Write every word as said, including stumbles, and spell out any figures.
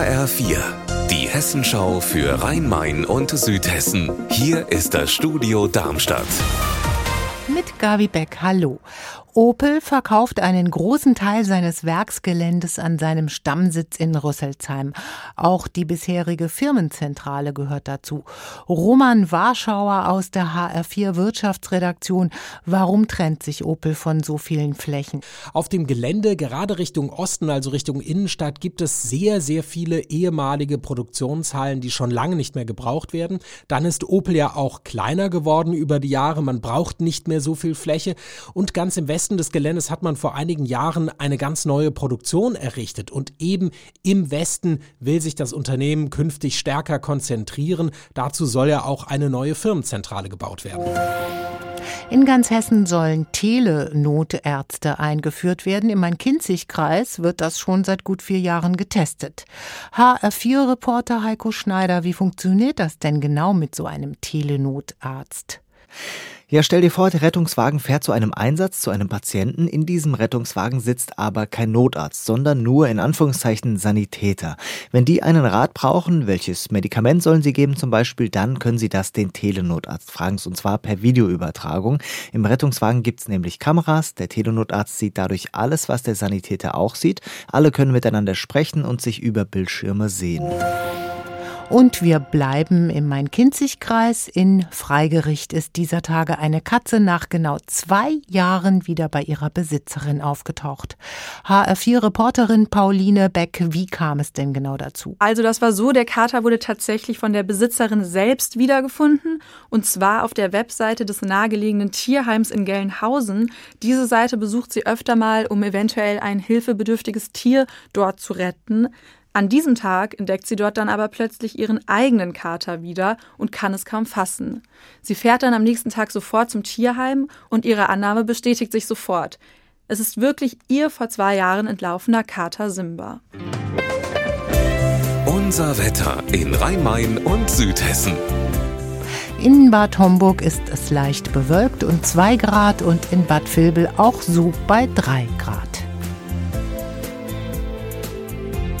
H R vier, die Hessenschau für Rhein-Main und Südhessen. Hier ist das Studio Darmstadt. Mit Gabi Beck, hallo. Opel verkauft einen großen Teil seines Werksgeländes an seinem Stammsitz in Rüsselsheim. Auch die bisherige Firmenzentrale gehört dazu. Roman Warschauer aus der H R vier Wirtschaftsredaktion. Warum trennt sich Opel von so vielen Flächen? Auf dem Gelände, gerade Richtung Osten, also Richtung Innenstadt, gibt es sehr, sehr viele ehemalige Produktionshallen, die schon lange nicht mehr gebraucht werden. Dann ist Opel ja auch kleiner geworden über die Jahre. Man braucht nicht mehr so viel Fläche. Und ganz im Westen des Geländes hat man vor einigen Jahren eine ganz neue Produktion errichtet und eben im Westen will sich das Unternehmen künftig stärker konzentrieren. Dazu soll ja auch eine neue Firmenzentrale gebaut werden. In ganz Hessen sollen Telenotärzte eingeführt werden. Im Main-Kinzig-Kreis wird das schon seit gut vier Jahren getestet. H R vier Reporter Heiko Schneider, wie funktioniert das denn genau mit so einem Telenotarzt? Ja, stell dir vor, der Rettungswagen fährt zu einem Einsatz, zu einem Patienten. In diesem Rettungswagen sitzt aber kein Notarzt, sondern nur in Anführungszeichen Sanitäter. Wenn die einen Rat brauchen, welches Medikament sollen sie geben zum Beispiel, dann können sie das den Telenotarzt fragen, und zwar per Videoübertragung. Im Rettungswagen gibt's nämlich Kameras, der Telenotarzt sieht dadurch alles, was der Sanitäter auch sieht. Alle können miteinander sprechen und sich über Bildschirme sehen. Und wir bleiben im Main-Kinzig-Kreis. In Freigericht ist dieser Tage eine Katze nach genau zwei Jahren wieder bei ihrer Besitzerin aufgetaucht. H R vier Reporterin Pauline Beck, wie kam es denn genau dazu? Also das war so, der Kater wurde tatsächlich von der Besitzerin selbst wiedergefunden. Und zwar auf der Webseite des nahegelegenen Tierheims in Gelnhausen. Diese Seite besucht sie öfter mal, um eventuell ein hilfebedürftiges Tier dort zu retten. An diesem Tag entdeckt sie dort dann aber plötzlich ihren eigenen Kater wieder und kann es kaum fassen. Sie fährt dann am nächsten Tag sofort zum Tierheim und ihre Annahme bestätigt sich sofort. Es ist wirklich ihr vor zwei Jahren entlaufener Kater Simba. Unser Wetter in Rhein-Main und Südhessen. In Bad Homburg ist es leicht bewölkt und zwei Grad und in Bad Vilbel auch so bei drei Grad.